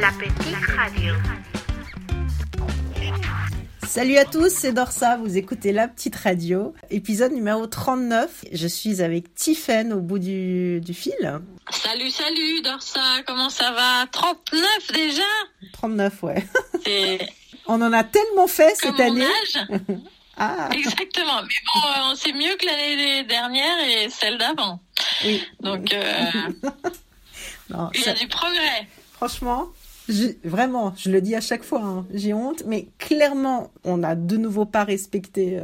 La Petite Radio. Salut à tous, c'est Dorsa, vous écoutez La Petite Radio, épisode numéro 39. Je suis avec Tiphaine au bout du fil. Salut Dorsa, comment ça va? 39 déjà? 39, ouais. C'est... On en a tellement fait comme cette année. Mon âge. Ah. Exactement, mais bon, c'est mieux que l'année dernière et celle d'avant. Oui. Donc, non, il y a du progrès. Franchement... Vraiment, je le dis à chaque fois, hein, j'ai honte, mais clairement, on n'a de nouveau pas respecté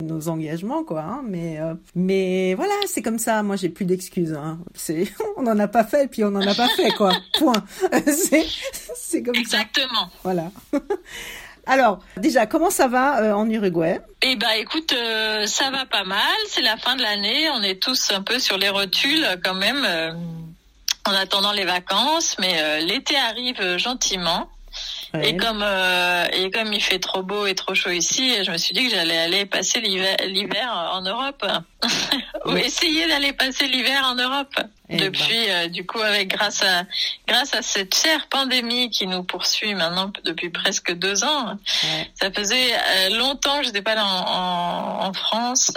nos engagements, quoi. Hein, mais voilà, c'est comme ça. Moi, j'ai plus d'excuses. Hein. On n'en a pas fait, puis on n'en a pas fait, quoi. Point. C'est comme Exactement. Ça. Voilà. Alors, déjà, comment ça va en Uruguay? Eh ben, écoute, ça va pas mal. C'est la fin de l'année. On est tous un peu sur les rotules, quand même. En attendant les vacances, mais l'été arrive gentiment. Ouais. Et comme il fait trop beau et trop chaud ici, je me suis dit que j'allais aller passer l'hiver en Europe. Ou essayer d'aller passer l'hiver en Europe. Et depuis, du coup, grâce à cette chère pandémie qui nous poursuit maintenant depuis presque 2 ans, ouais. Ça faisait longtemps que je n'étais pas en France,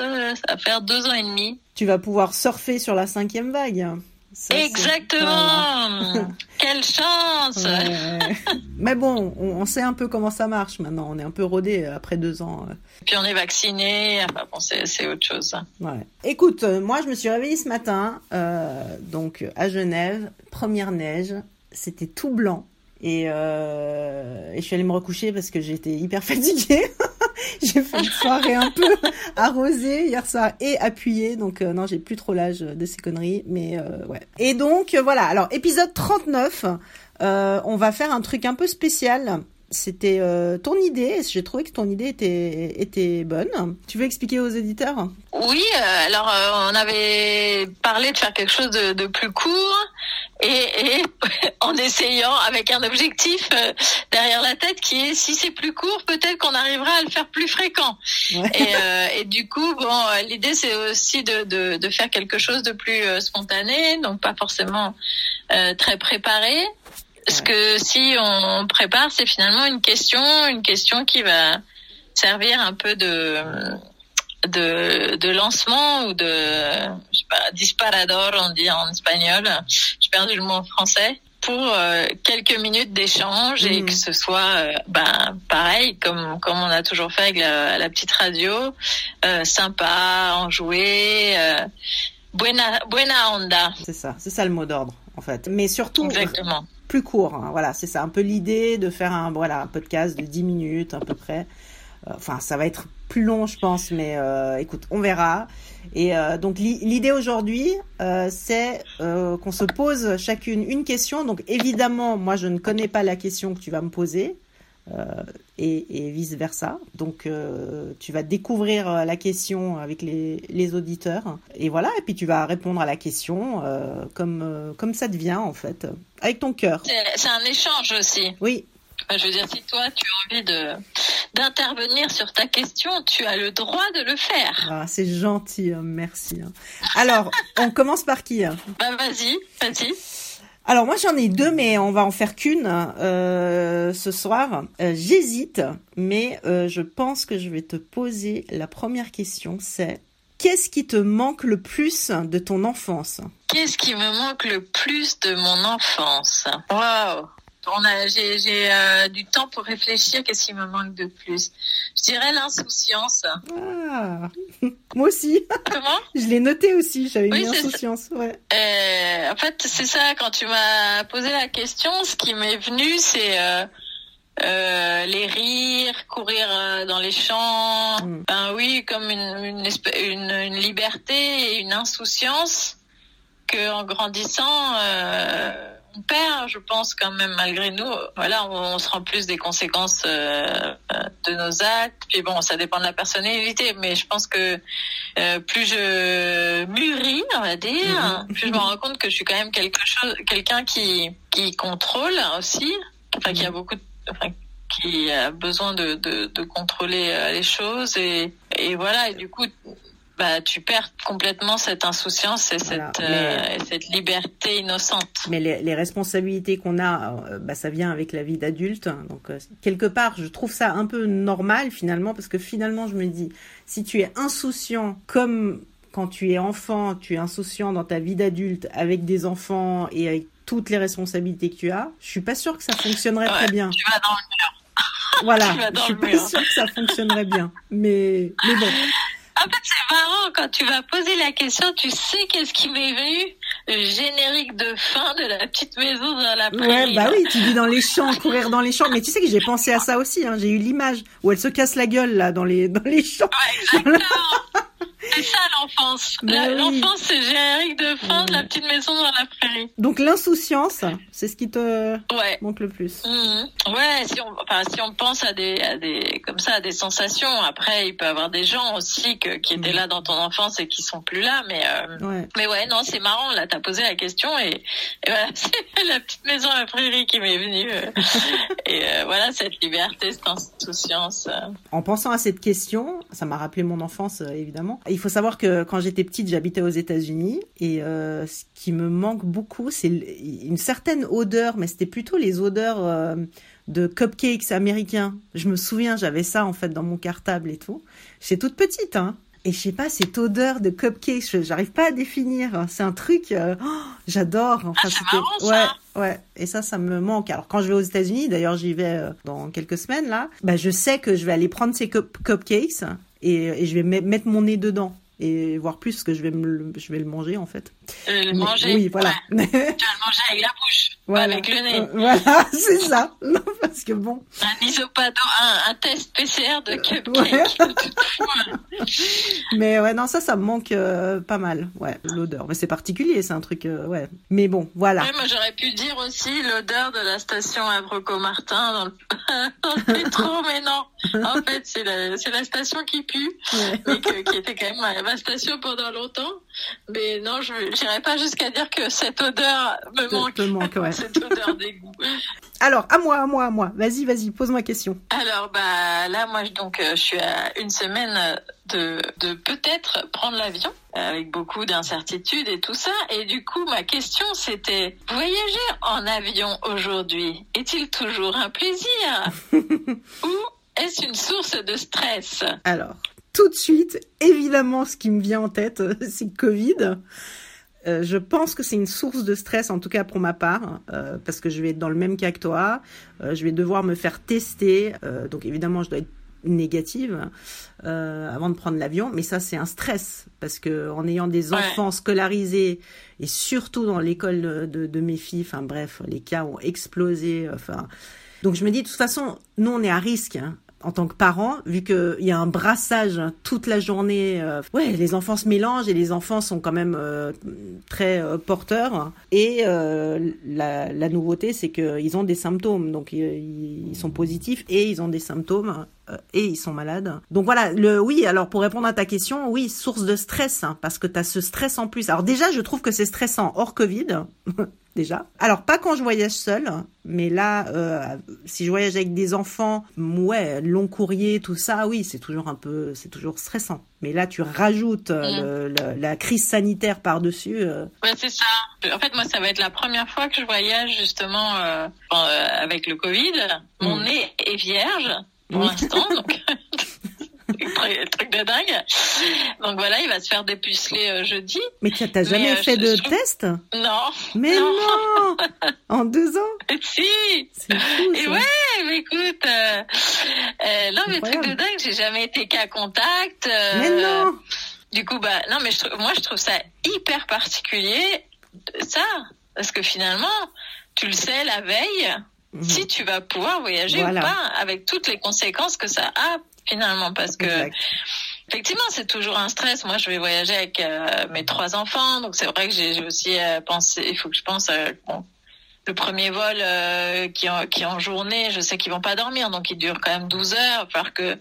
à faire 2 ans et demi. Tu vas pouvoir surfer sur la 5e vague. Ça, exactement, voilà. Quelle chance. Ouais. Mais bon, on sait un peu comment ça marche maintenant, on est un peu rodé après 2 ans. Puis on est vacciné, enfin bon, c'est autre chose. Ouais. Écoute, moi je me suis réveillée ce matin, donc à Genève, première neige, c'était tout blanc. Et je suis allée me recoucher parce que j'étais hyper fatiguée. J'ai fait une soirée un peu arrosée hier soir et appuyée. Donc non, j'ai plus trop l'âge de ces conneries. Mais ouais. Et donc voilà. Alors, épisode 39, on va faire un truc un peu spécial. C'était ton idée. J'ai trouvé que ton idée était bonne. Tu veux expliquer aux auditeurs? Oui, alors on avait parlé de faire quelque chose de plus court et en essayant avec un objectif derrière la tête qui est si c'est plus court, peut-être qu'on arrivera à le faire plus fréquent. Ouais. Et du coup, bon, l'idée c'est aussi de faire quelque chose de plus spontané, donc pas forcément très préparé. Parce que si on prépare, c'est finalement une question qui va servir un peu de lancement ou de, je sais pas, disparador, on dit en espagnol. J'ai perdu le mot en français. Pour quelques minutes d'échange et que ce soit pareil comme on a toujours fait avec la petite radio, sympa, enjoué, buena onda. C'est ça le mot d'ordre en fait. Mais surtout. Exactement. Plus court, hein. Voilà, c'est ça un peu l'idée de faire un podcast de 10 minutes à peu près. Enfin, ça va être plus long, je pense, mais écoute, on verra. Et donc, l'idée aujourd'hui, c'est qu'on se pose chacune une question. Donc, évidemment, moi, je ne connais pas la question que tu vas me poser et vice-versa. Donc, tu vas découvrir la question avec les auditeurs. Et voilà, et puis tu vas répondre à la question comme ça devient, en fait. Avec ton cœur. C'est un échange aussi. Oui. Je veux dire, si toi, tu as envie d'intervenir sur ta question, tu as le droit de le faire. Ah, c'est gentil, merci. Alors, on commence par qui? Bah, vas-y. Alors, moi, j'en ai 2, mais on va en faire qu'une ce soir. J'hésite, mais je pense que je vais te poser la première question, c'est... Qu'est-ce qui te manque le plus de ton enfance? Qu'est-ce qui me manque le plus de mon enfance? Waouh! J'ai du temps pour réfléchir. Qu'est-ce qui me manque de plus? Je dirais l'insouciance. Ah. Moi aussi. Comment? Je l'ai noté aussi. J'avais mis insouciance. Ouais. En fait, c'est ça. Quand tu m'as posé la question, ce qui m'est venu, c'est les rires, courir dans les champs, ben oui, comme une liberté et une insouciance que en grandissant on perd, je pense quand même malgré nous. Voilà, on se rend plus des conséquences de nos actes. Puis bon, ça dépend de la personnalité, mais je pense que plus je mûris, on va dire, plus je me rends compte que je suis quand même quelqu'un qui contrôle aussi. Enfin, qui a besoin de contrôler les choses et voilà, et du coup bah, tu perds complètement cette insouciance et, voilà, et cette liberté innocente. Mais les responsabilités qu'on a, bah, ça vient avec la vie d'adulte. Donc, quelque part, je trouve ça un peu normal finalement, parce que finalement, je me dis, si tu es insouciant comme quand tu es enfant, tu es insouciant dans ta vie d'adulte avec des enfants et avec toutes les responsabilités que tu as, je suis pas sûre que ça fonctionnerait très bien. Tu vas dans le mur. Voilà, je suis pas sûre que ça fonctionnerait bien, mais bon. En fait, c'est marrant, quand tu vas poser la question, tu sais qu'est-ce qui m'éveille? Le générique de fin de La Petite Maison dans la prairie. Ouais, bah oui, tu dis dans les champs, courir dans les champs. Mais tu sais que j'ai pensé à ça aussi, hein. J'ai eu l'image où elle se casse la gueule, là, dans les champs. Ouais, exactement. C'est ça, l'enfance. L'enfance, c'est le générique de fin de La Petite Maison dans la prairie. Donc, l'insouciance, c'est ce qui te manque le plus. Mmh. Ouais, si on pense à des sensations. Après, il peut y avoir des gens aussi qui étaient là dans ton enfance et qui sont plus là. Mais non, c'est marrant. Là, t'as posé la question et voilà, c'est La Petite Maison à la prairie qui m'est venue. Et voilà, cette liberté, cette insouciance. En pensant à cette question, ça m'a rappelé mon enfance, évidemment. Il faut savoir que quand j'étais petite, j'habitais aux États-Unis et ce qui me manque beaucoup, c'est une certaine odeur, mais c'était plutôt les odeurs de cupcakes américains. Je me souviens, j'avais ça en fait dans mon cartable et tout. J'étais toute petite, hein. Et je sais pas, cette odeur de cupcake, j'arrive pas à définir. C'est un truc, j'adore. Enfin, c'est marrant, ça. Ouais. Et ça me manque. Alors, quand je vais aux États-Unis, d'ailleurs, j'y vais dans quelques semaines, là, bah, je sais que je vais aller prendre ces cupcakes et je vais mettre mon nez dedans. Et voire plus, parce que je vais le manger, en fait. Le manger. Oui, voilà. Ouais. Tu vas le manger avec la bouche, voilà. Pas avec le nez. Voilà, c'est ça. Non, parce que bon. Un isopado, un test PCR de cupcake. Ouais. Mais ouais, non, ça me manque pas mal. Ouais, l'odeur. Mais c'est particulier, c'est un truc, ouais. Mais bon, voilà. Ouais, moi, j'aurais pu dire aussi l'odeur de la station Havre-Comartin dans le métro, mais non. En fait, c'est la station qui pue, mais qui était quand même ma station pendant longtemps. Mais non, je n'irai pas jusqu'à dire que cette odeur me manque. Ouais. Cette odeur d'égout. Alors, à moi. Vas-y, pose ma question. Alors, bah, là, moi, donc, je suis à une semaine de peut-être prendre l'avion, avec beaucoup d'incertitudes et tout ça. Et du coup, ma question, c'était, voyager en avion aujourd'hui, est-il toujours un plaisir ou est-ce une source de stress ? Alors, tout de suite, évidemment, ce qui me vient en tête, c'est le Covid. Je pense que c'est une source de stress, en tout cas pour ma part, parce que je vais être dans le même cas que toi. Je vais devoir me faire tester. Donc évidemment, je dois être négative avant de prendre l'avion. Mais ça, c'est un stress, parce que en ayant des enfants scolarisés, et surtout dans l'école de mes filles, enfin bref, les cas ont explosé. Enfin, donc je me dis, de toute façon, nous, on est à risque, hein. En tant que parent, vu qu'il y a un brassage toute la journée, les enfants se mélangent et les enfants sont quand même très porteurs. Et la nouveauté, c'est qu'ils ont des symptômes. Donc, ils sont positifs et ils ont des symptômes et ils sont malades. Donc, voilà. Alors, pour répondre à ta question, oui, source de stress, hein, parce que tu as ce stress en plus. Alors, déjà, je trouve que c'est stressant hors Covid. Déjà. Alors, pas quand je voyage seule, mais là, si je voyage avec des enfants, long courrier, tout ça, oui, c'est toujours stressant. Mais là, tu rajoutes la crise sanitaire par-dessus. Ouais, c'est ça. En fait, moi, ça va être la première fois que je voyage, justement, avec le Covid. Mon nez est vierge, pour l'instant, donc... truc de dingue. Donc voilà, il va se faire dépuceler jeudi. Mais t'as jamais fait de test ? Non. Mais non. En 2 ans ? Si. C'est fou, et ça. Ouais, mais écoute, non, mais truc de dingue, j'ai jamais été cas contact. Mais non. Du coup, bah non, mais je trouve ça hyper particulier, ça, parce que finalement, tu le sais la veille, si tu vas pouvoir voyager ou pas, avec toutes les conséquences que ça a. Finalement, parce que effectivement, c'est toujours un stress. Moi, je vais voyager avec mes 3 enfants, donc c'est vrai que j'ai aussi pensé. Il faut que je pense le premier vol qui est en journée. Je sais qu'ils vont pas dormir, donc il dure quand même 12 heures. Il va falloir que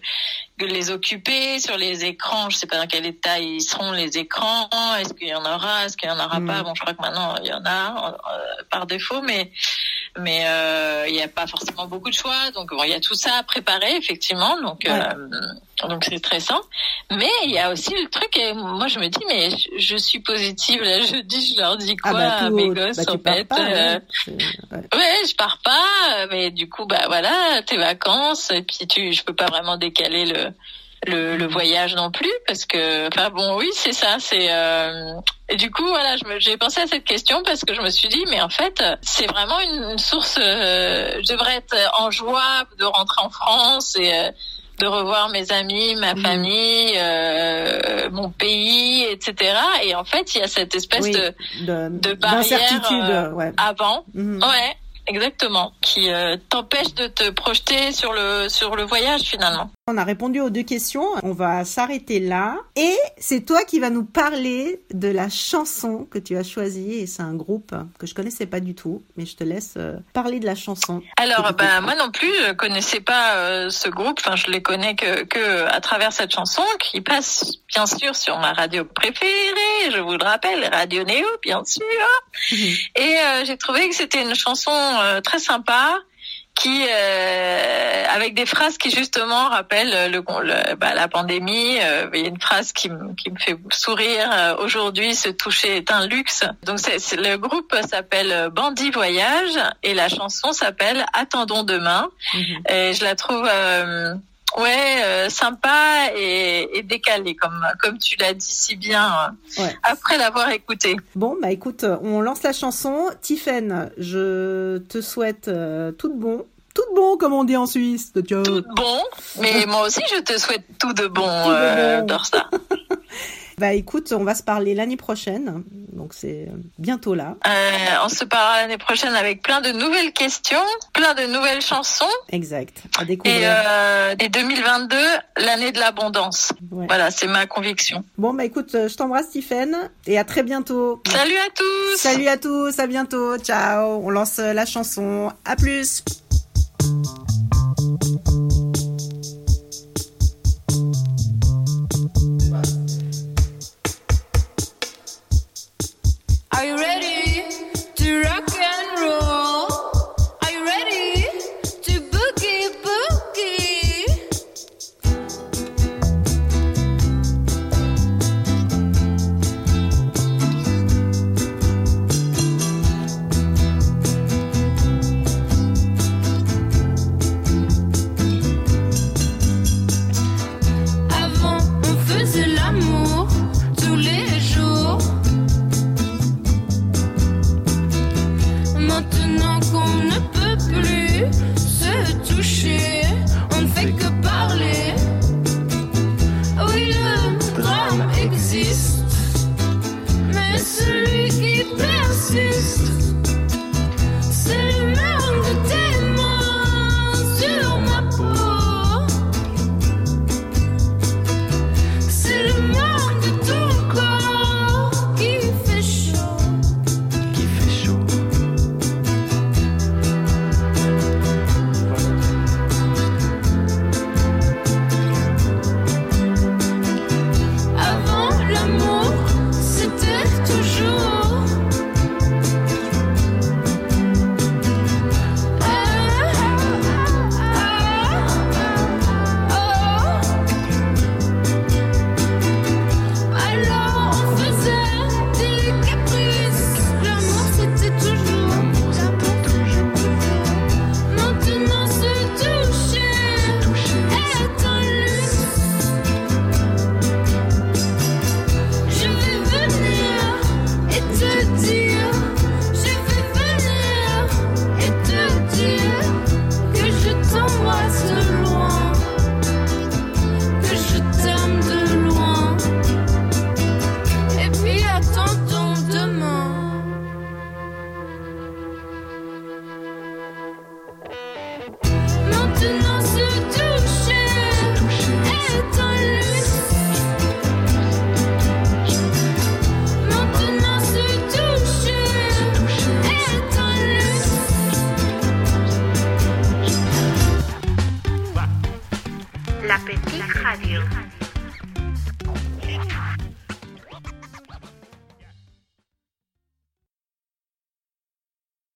les occuper sur les écrans. Je sais pas dans quel état ils seront les écrans. Est-ce qu'il y en aura? Est-ce qu'il y en aura pas? Bon, je crois que maintenant il y en a par défaut, mais il n'y a pas forcément beaucoup de choix, donc il y a tout ça à préparer effectivement, donc donc c'est stressant. Mais il y a aussi le truc, et moi je me dis, mais je suis positive, là je leur dis quoi à mes gosses en fait. Pas, ouais, je pars pas, mais du coup bah voilà, tes vacances, et puis je peux pas vraiment décaler le voyage non plus, parce que enfin bon oui c'est ça, c'est et du coup voilà, j'ai pensé à cette question parce que je me suis dit mais en fait c'est vraiment une source, je devrais être en joie de rentrer en France et de revoir mes amis, ma famille, mon pays, etc. Et en fait il y a cette espèce de barrière avant ouais exactement, qui t'empêche de te projeter sur le voyage finalement. On a répondu aux deux questions, on va s'arrêter là. Et c'est toi qui vas nous parler de la chanson que tu as choisie, et c'est un groupe que je connaissais pas du tout, mais je te laisse parler de la chanson. Alors moi non plus, je connaissais pas ce groupe, enfin je les connais que à travers cette chanson qui passe bien sûr sur ma radio préférée, je vous le rappelle, Radio Néo bien sûr. Et j'ai trouvé que c'était une chanson très sympa, qui avec des phrases qui justement rappellent la pandémie. Il y a une phrase qui me fait sourire. Aujourd'hui, se toucher est un luxe. Donc le groupe s'appelle Bandit Voyage et la chanson s'appelle Attendons demain. Et je la trouve sympa et décalée comme tu l'as dit si bien après l'avoir écoutée. Bon bah écoute, on lance la chanson. Tiphaine, je te souhaite tout de bon comme on dit en Suisse. Tout de bon, mais moi aussi je te souhaite tout de bon, Dorsa. Bah écoute, on va se parler l'année prochaine, donc c'est bientôt là. On se parlera l'année prochaine avec plein de nouvelles questions, plein de nouvelles chansons. Exact, à découvrir. Et 2022, l'année de l'abondance. Ouais. Voilà, c'est ma conviction. Bon bah écoute, je t'embrasse Tiphaine et à très bientôt. Salut à tous, à bientôt, ciao. On lance la chanson, à plus. Are you ready to rock and roll? Are you ready to boogie boogie? Avant, on faisait l'amour tous les jours. Maintenant qu'on ne peut plus se toucher, on ne fait que parler. Oui, le drame existe, mais celui qui persiste, c'est l'humeur de tes mains sur ma peau. C'est le manque de ton corps qui fait chaud. La Petite Radio.